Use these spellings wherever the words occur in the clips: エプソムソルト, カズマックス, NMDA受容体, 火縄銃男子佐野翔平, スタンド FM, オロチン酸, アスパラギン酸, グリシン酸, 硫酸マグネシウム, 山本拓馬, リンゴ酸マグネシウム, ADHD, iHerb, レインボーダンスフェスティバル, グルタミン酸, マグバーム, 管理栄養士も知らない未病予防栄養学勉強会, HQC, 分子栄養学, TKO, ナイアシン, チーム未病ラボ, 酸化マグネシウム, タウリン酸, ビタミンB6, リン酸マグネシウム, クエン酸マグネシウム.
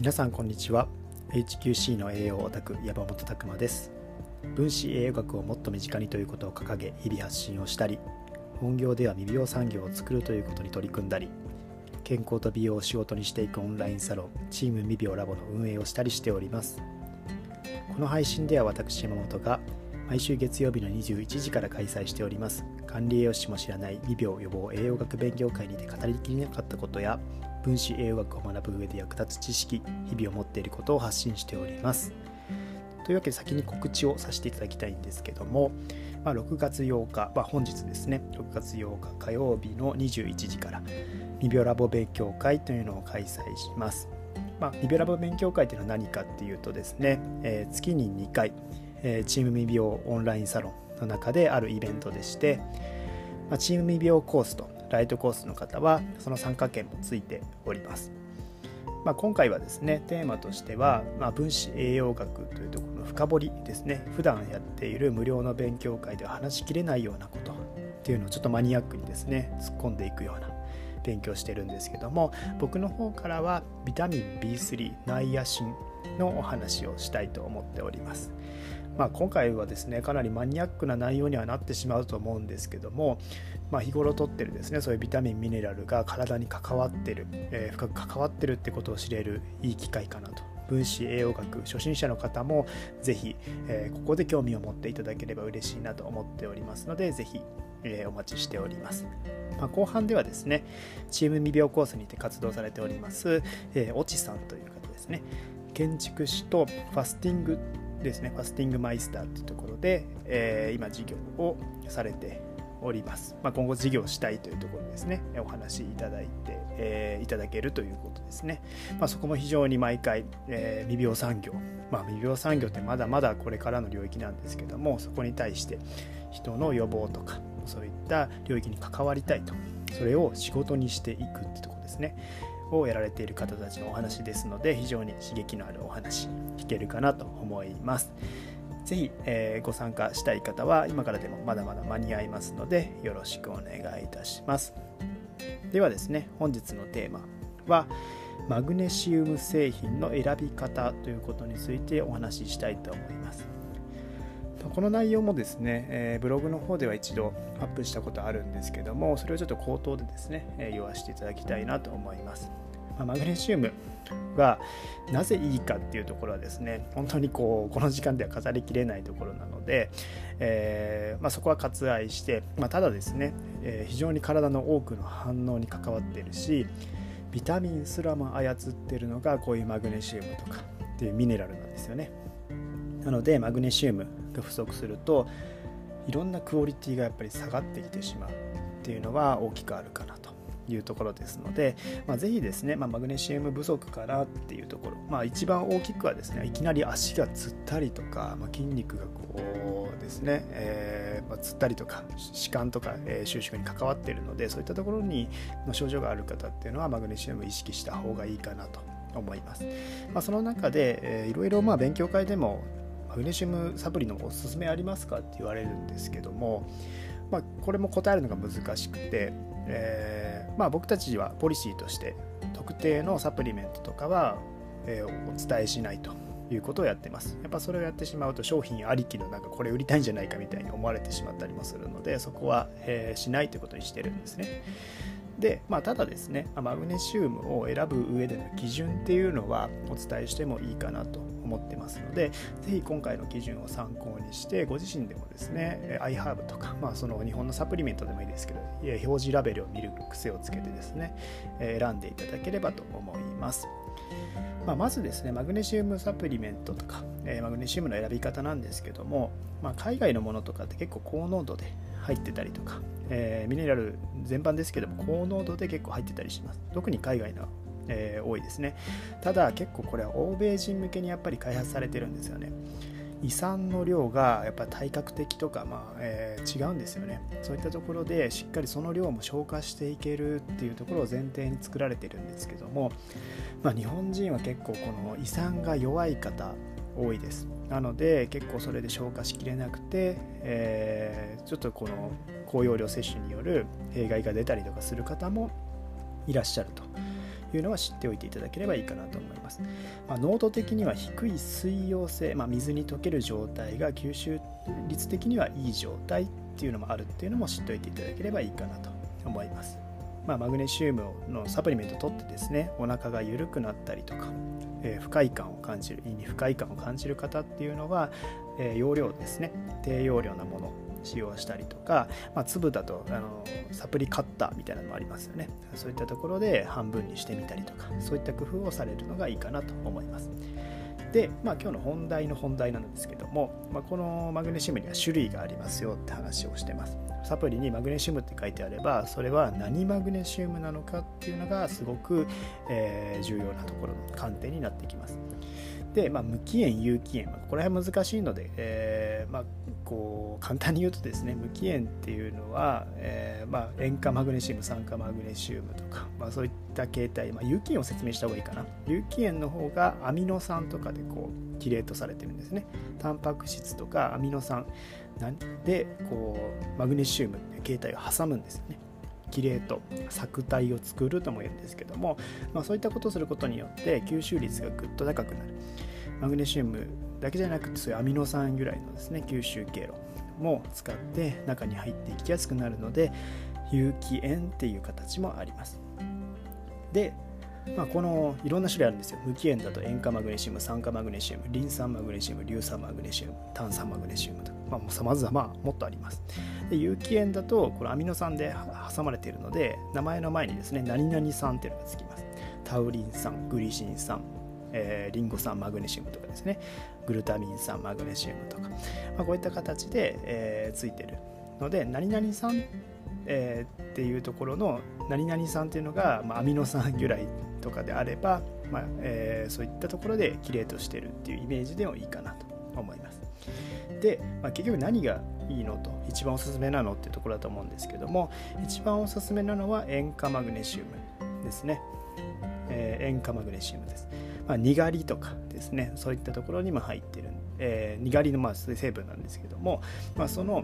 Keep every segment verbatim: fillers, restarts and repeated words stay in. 皆さんこんにちは。 エイチキューシー の栄養オタク山本拓馬です。分子栄養学をもっと身近にということを掲げ、日々発信をしたり、本業では未病産業を作るということに取り組んだり、健康と美容を仕事にしていくオンラインサロンチーム未病ラボの運営をしたりしております。この配信では私山本が毎週月曜日のにじゅういちじから開催しております管理栄養士も知らない未病予防栄養学勉強会にて語りきれなかったことや、分子栄養学を学ぶ上で役立つ知識、日々を持っていることを発信しております。というわけで先に告知をさせていただきたいんですけども、まあ、ろくがつようか、まあ、本日ですね、ろくがつようか火曜日のにじゅういちじから未病ラボ勉強会というのを開催します。まあ、未病ラボ勉強会というのは何かっていうとですね、えー、月ににかいチーム未病オンラインサロンの中であるイベントでして、まあ、チーム未病コースとライトコースの方はその参加券もついております。まあ、今回はですね、テーマとしては、まあ、分子栄養学というところの深掘りですね。普段やっている無料の勉強会では話しきれないようなことっていうのをちょっとマニアックにですね突っ込んでいくような勉強してるんですけども、僕の方からはビタミン ビースリー ナイアシンのお話をしたいと思っております。まあ、今回はですねかなりマニアックな内容にはなってしまうと思うんですけども、まあ、日頃摂ってるですねそういうビタミンミネラルが体に関わってる、えー、深く関わってるってことを知れるいい機会かなと。分子栄養学初心者の方もぜひ、えー、ここで興味を持っていただければ嬉しいなと思っておりますので、ぜひ、えー、お待ちしております。まあ、後半ではですねチーム未病コースにて活動されております、えー、おちさんという方ですね、建築士とファスティングですね、ファスティングマイスターというところで、えー、今事業をされております。まあ、今後事業したいというところですねお話いただいて、えー、いただけるということですね。まあ、そこも非常に毎回、えー、未病産業、まあ、未病産業ってまだまだこれからの領域なんですけども、そこに対して人の予防とかそういった領域に関わりたいと、それを仕事にしていくってところですねをやられている方たちのお話ですので、非常に刺激のあるお話聞けるかなと思います。ぜひ、えー、ご参加したい方は今からでもまだまだ間に合いますのでよろしくお願いいたします。ではですね、本日のテーマはマグネシウム製品の選び方ということについてお話ししたいと思います。この内容もですね、えー、ブログの方では一度アップしたことあるんですけども、それをちょっと口頭でですね、えー、言わせていただきたいなと思います。まあ、マグネシウムがなぜいいかっていうところはですね、本当にこうこの時間では語りきれないところなので、えーまあ、そこは割愛して、まあ、ただですね、えー、非常に体の多くの反応に関わっているし、ビタミンすらも操っているのがこういうマグネシウムとかっていうミネラルなんですよね。なのでマグネシウムが不足するといろんなクオリティがやっぱり下がってきてしまうっていうのは大きくあるかなというところですので、まあ、ぜひですね、まあ、マグネシウム不足かなっていうところ、まあ、一番大きくはですねいきなり足がつったりとか、まあ、筋肉がこうですね、えーまあ、つったりとか弛緩とか、えー、収縮に関わっているので、そういったところにの症状がある方っていうのはマグネシウムを意識した方がいいかなと思います。まあ、その中で、えー、いろいろまあ勉強会でもマグネシウムサプリのおすすめありますかって言われるんですけども、まあ、これも答えるのが難しくて、えーまあ、僕たちはポリシーとして特定のサプリメントとかは、えー、お伝えしないということをやってます。やっぱそれをやってしまうと商品ありきのなんかこれ売りたいんじゃないかみたいに思われてしまったりもするので、そこは、えー、しないということにしてるんですね。で、まあ、ただですねマグネシウムを選ぶ上での基準っていうのはお伝えしてもいいかなと思ってますので、ぜひ今回の基準を参考にしてご自身でもですね iHerb とか、まあ、その日本のサプリメントでもいいですけど表示ラベルを見る癖をつけてですね選んでいただければと思います。まあ、まずですねマグネシウムサプリメントとか、えー、マグネシウムの選び方なんですけども、まあ、海外のものとかって結構高濃度で入ってたりとか、えー、ミネラル全般ですけども高濃度で結構入ってたりします。特に海外の、えー、多いですね。ただ結構これは欧米人向けにやっぱり開発されてるんですよね。胃酸の量がやっぱ体格的とか、まあえー、違うんですよね。そういったところでしっかりその量も消化していけるっていうところを前提に作られてるんですけども、まあ、日本人は結構この胃酸が弱い方多いです。なので結構それで消化しきれなくて、えー、ちょっとこの高容量摂取による弊害が出たりとかする方もいらっしゃるというのは知っておいていただければいいかなと思います。まあ、濃度的には低い水溶性、まあ、水に溶ける状態が吸収率的にはいい状態っていうのもあるっていうのも知っておいていただければいいかなと思います。まあ、マグネシウムのサプリメントを取ってですね、お腹が緩くなったりとか、えー、不快感を感じる胃に不快感を感じる方っていうのは、えー、容量ですね、低容量なものを使用したりとか、まあ、粒だとあのサプリカッターみたいなのもありますよね。そういったところで半分にしてみたりとか、そういった工夫をされるのがいいかなと思います。で、まあ、今日の本題の本題なんですけども、まあ、このマグネシウムには種類がありますよって話をしてます。サプリにマグネシウムって書いてあれば、それは何マグネシウムなのかっていうのがすごく、えー、重要なところの観点になってきます。で、まあ、無期限有期限、ここら辺難しいので、えーまあ、こう簡単に言うとですね、無期限っていうのは、えーまあ、塩化マグネシウム、酸化マグネシウムとか、まあ、そういった形態、まあ、有機塩を説明した方がいいかな。有機塩の方がアミノ酸とかでこうキレートされてるんですね。タンパク質とかアミノ酸でこうマグネシウムっていう形態を挟むんですよね。キレート、錯体を作るとも言うんですけども、まあ、そういったことをすることによって吸収率がぐっと高くなる。マグネシウムだけじゃなくて、そういうアミノ酸由来のですね、吸収経路も使って中に入っていきやすくなるので、有機塩っていう形もあります。で、まあ、このいろんな種類あるんですよ。無機塩だと塩化マグネシウム、酸化マグネシウム、リン酸マグネシウム、硫酸マグネシウム、炭酸マグネシウムとか、まあ、様々もっとあります。で、有機塩だとこれアミノ酸で挟まれているので、名前の前にですね、何々酸っていうのがつきます。タウリン酸、グリシン酸、えー、リンゴ酸マグネシウムとかですね、グルタミン酸マグネシウムとか、まあ、こういった形で、えー、ついているので、何々酸、えー、っていうところの何々酸っていうのが、まあ、アミノ酸由来とかであれば、まあえー、そういったところでキレートしてるっていうイメージでもいいかなと思います。で、まあ、結局何がいいのと、一番おすすめなのっていうところだと思うんですけども、一番おすすめなのは塩化マグネシウムですね、えー、塩化マグネシウムです、まあ、にがりとかですね、そういったところにも入ってる、えー、にがりのまあ成分なんですけども、まあ、その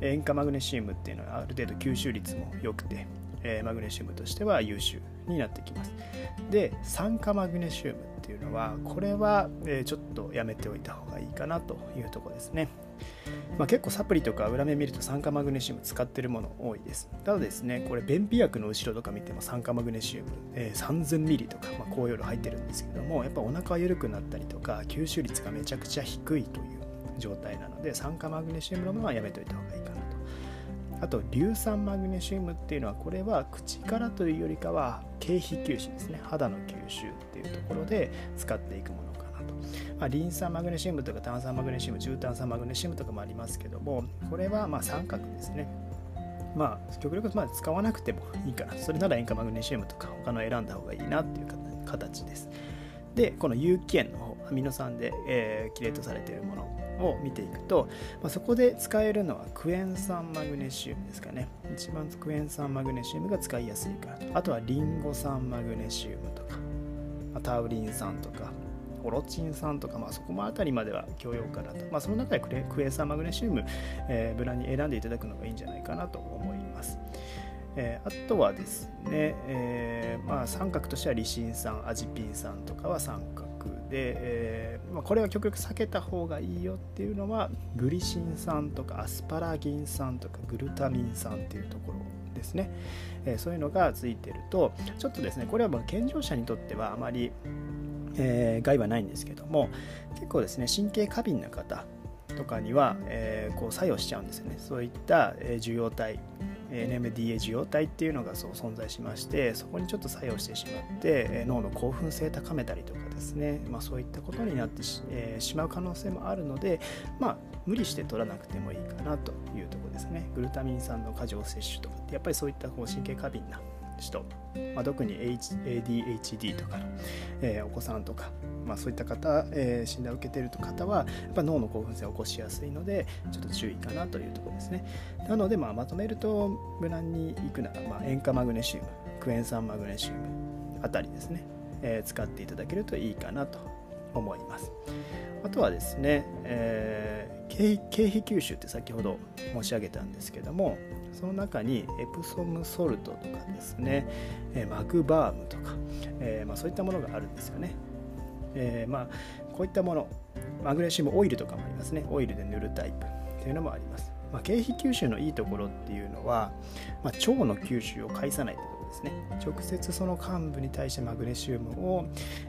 塩化マグネシウムっていうのはある程度吸収率も良くて、えー、マグネシウムとしては優秀になってきます。で、酸化マグネシウムっていうのは、これは、えー、ちょっとやめておいた方がいいかなというところですね。まあ、結構サプリとか裏目見ると酸化マグネシウム使ってるもの多いです。ただですね、これ便秘薬の後ろとか見ても酸化マグネシウム、えー、さんぜんミリとか、まあ、高容量入ってるんですけども、やっぱお腹が緩くなったりとか吸収率がめちゃくちゃ低いという状態なので、酸化マグネシウムのものはやめておいた方がいいかなと。あと硫酸マグネシウムっていうのは、これは口からというよりかは経皮吸収ですね、肌の吸収っていうところで使っていくものかなと。まあ、リン酸マグネシウムとか炭酸マグネシウム、重炭酸マグネシウムとかもありますけども、これはまあ三角ですね。まあ極力まあ使わなくてもいいかな。それなら塩化マグネシウムとか他の選んだ方がいいなっていう形です。で、この有機塩の方、アミノ酸で、えー、キレートされているものを見ていくと、まあ、そこで使えるのはクエン酸マグネシウムですかね。一番クエン酸マグネシウムが使いやすいからと。あとはリンゴ酸マグネシウムとか、まあ、タウリン酸とかオロチン酸とか、まあ、そこもあたりまでは許容かなと。まあ、その中でクエ、クエン酸マグネシウム、えー、ブランに選んでいただくのがいいんじゃないかなと思います。えー、あとはですね、えーまあ、三角としてはリシン酸、アジピン酸とかは三角で、えーまあ、これは極力避けた方がいいよっていうのはグリシン酸とかアスパラギン酸とかグルタミン酸っていうところですね。えー、そういうのがついてるとちょっとですね、これはまあ健常者にとってはあまり、えー、害はないんですけども、結構ですね、神経過敏な方とかには、えー、こう作用しちゃうんですよね。そういった受容体、エヌエムディーエー 受容体っていうのがそう存在しまして、そこにちょっと作用してしまって脳の興奮性高めたりとかですね、まあ、そういったことになって し,、えー、しまう可能性もあるので、まあ、無理して取らなくてもいいかなというところですね。グルタミン酸の過剰摂取とかって、やっぱりそういったこう神経過敏な人、まあ、特に エーディーエイチディー とかの、えー、お子さんとか、まあ、そういった方、えー、診断を受けている方はやっぱ脳の興奮性を起こしやすいので、ちょっと注意かなというところですね。なので、まあ、まとめると無難に行くなら、まあ、塩化マグネシウム、クエン酸マグネシウムあたりですね、えー、使っていただけるといいかなと思います。あとはですね、えー、経, 経皮吸収って先ほど申し上げたんですけども、その中にエプソムソルトとかですね、えー、マグバームとか、えーまあ、そういったものがあるんですよね。えーまあ、こういったもの、マグネシウムオイルとかもありますね。オイルで塗るタイプっていうのもあります。まあ、経皮吸収のいいところっていうのは、まあ、腸の吸収を介さないということですね。直接その患部に対してマグネシウムを、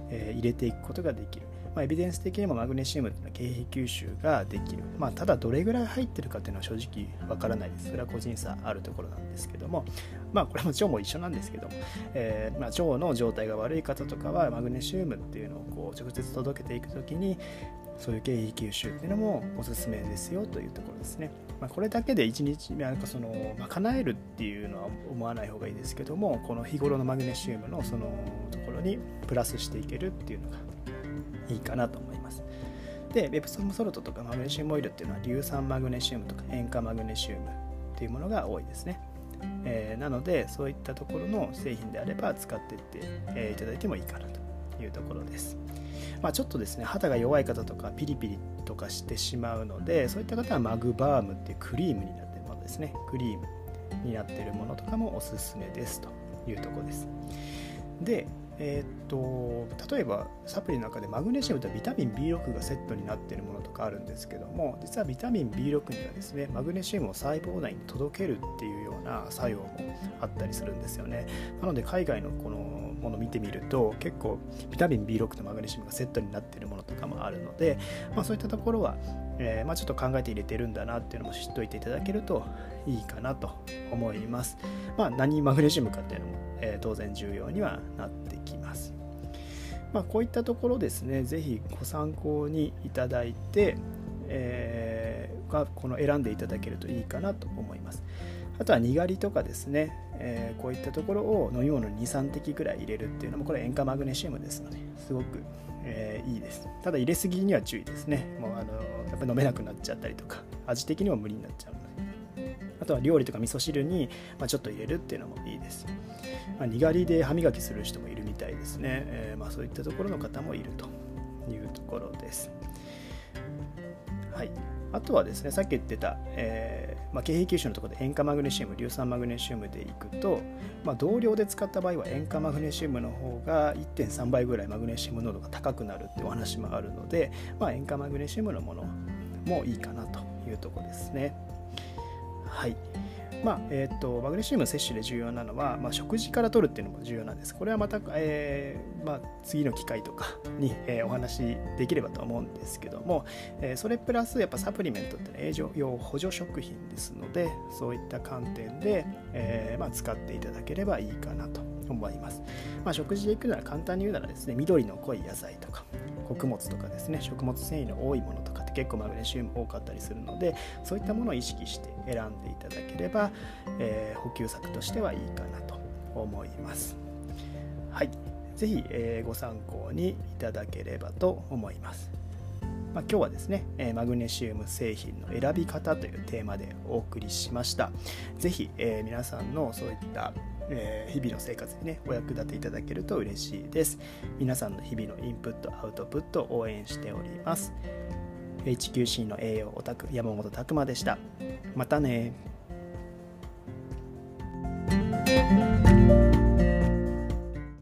えー、入れていくことができる。まあ、エビデンス的にもマグネシウムというのは経皮吸収ができる。まあ、ただどれぐらい入ってるかというのは正直わからないです。それは個人差あるところなんですけども、まあ、これも腸も一緒なんですけども、えーまあ、腸の状態が悪い方とかはマグネシウムっていうのをこう直接届けていくときに、そういう経皮吸収っていうのもおすすめですよというところですね。まあ、これだけでいちにちなんかその、まあ、叶えるっていうのは思わない方がいいですけども、この日頃のマグネシウムのそのところにプラスしていけるっていうのがいいかなと思います。で、エプソムソルトとかマグネシウムオイルっていうのは硫酸マグネシウムとか塩化マグネシウムっていうものが多いですね。えー、なのでそういったところの製品であれば使っていって、えー、いただいてもいいかなというところです。まあ、ちょっとですね、肌が弱い方とかピリピリとかしてしまうので、そういった方はマグバームっていうクリームになっているものですね。クリームになっているものとかもおすすめですというところです。でえー、と例えばサプリの中でマグネシウムとビタミン ビーシックス がセットになっているものとかあるんですけども、実はビタミン ビーシックス にはですね、マグネシウムを細胞内に届けるっていうような作用もあったりするんですよね。なので海外のこのものを見てみると、結構ビタミン ビーシックス とマグネシウムがセットになっているものとかもあるので、まあ、そういったところは、えーまあ、ちょっと考えて入れてるんだなっていうのも知っておいていただけるといいかなと思います。まあ、何マグネシウムかっていうのも、えー、当然重要にはなってきます。まあ、こういったところですね、ぜひご参考にいただいて、えー、この選んでいただけるといいかなと思います。あとはにがりとかですね、えー、こういったところを飲み物に に,さん 滴くらい入れるっていうのも、これ塩化マグネシウムですので、すごく、えー、いいです。ただ入れすぎには注意ですね。もうあのやっぱ飲めなくなっちゃったりとか、味的にも無理になっちゃうので。あとは料理とか味噌汁に、まあ、ちょっと入れるっていうのもいいです。まあ、にがりで歯磨きする人もいるみたいですね。えーまあ、そういったところの方もいるというところです。はい。あとはですね、さっき言ってた、えーまあ、経皮吸収のところで塩化マグネシウム、硫酸マグネシウムでいくと、まあ、同量で使った場合は塩化マグネシウムの方が いってんさん 倍ぐらいマグネシウム濃度が高くなるってお話もあるので、まあ、塩化マグネシウムのものもいいかなというところですね。はい。まあえー、とマグネシウム摂取で重要なのは、まあ、食事から摂るっていうのも重要なんです。これはまた、えーまあ、次の機会とかに、えー、お話できればと思うんですけども、えー、それプラスやっぱサプリメントって、ね、栄養補助食品ですので、そういった観点で、えーまあ、使っていただければいいかなと思います。まあ、食事でいくなら簡単に言うならですね、緑の濃い野菜とか穀物とかですね、食物繊維の多いものとかって結構マグネシウム多かったりするので、そういったものを意識して選んでいただければ、えー、補給策としてはいいかなと思います。はい、ぜひ、えー、ご参考にいただければと思います。まあ、今日はですね、えー、マグネシウム製品の選び方というテーマでお送りしました。ぜひ、えー、皆さんのそういったえー、日々の生活にね、お役立ていただけると嬉しいです。皆さんの日々のインプットアウトプットを応援しております。エイチキューシー の栄養オタク山本拓馬でした。またね。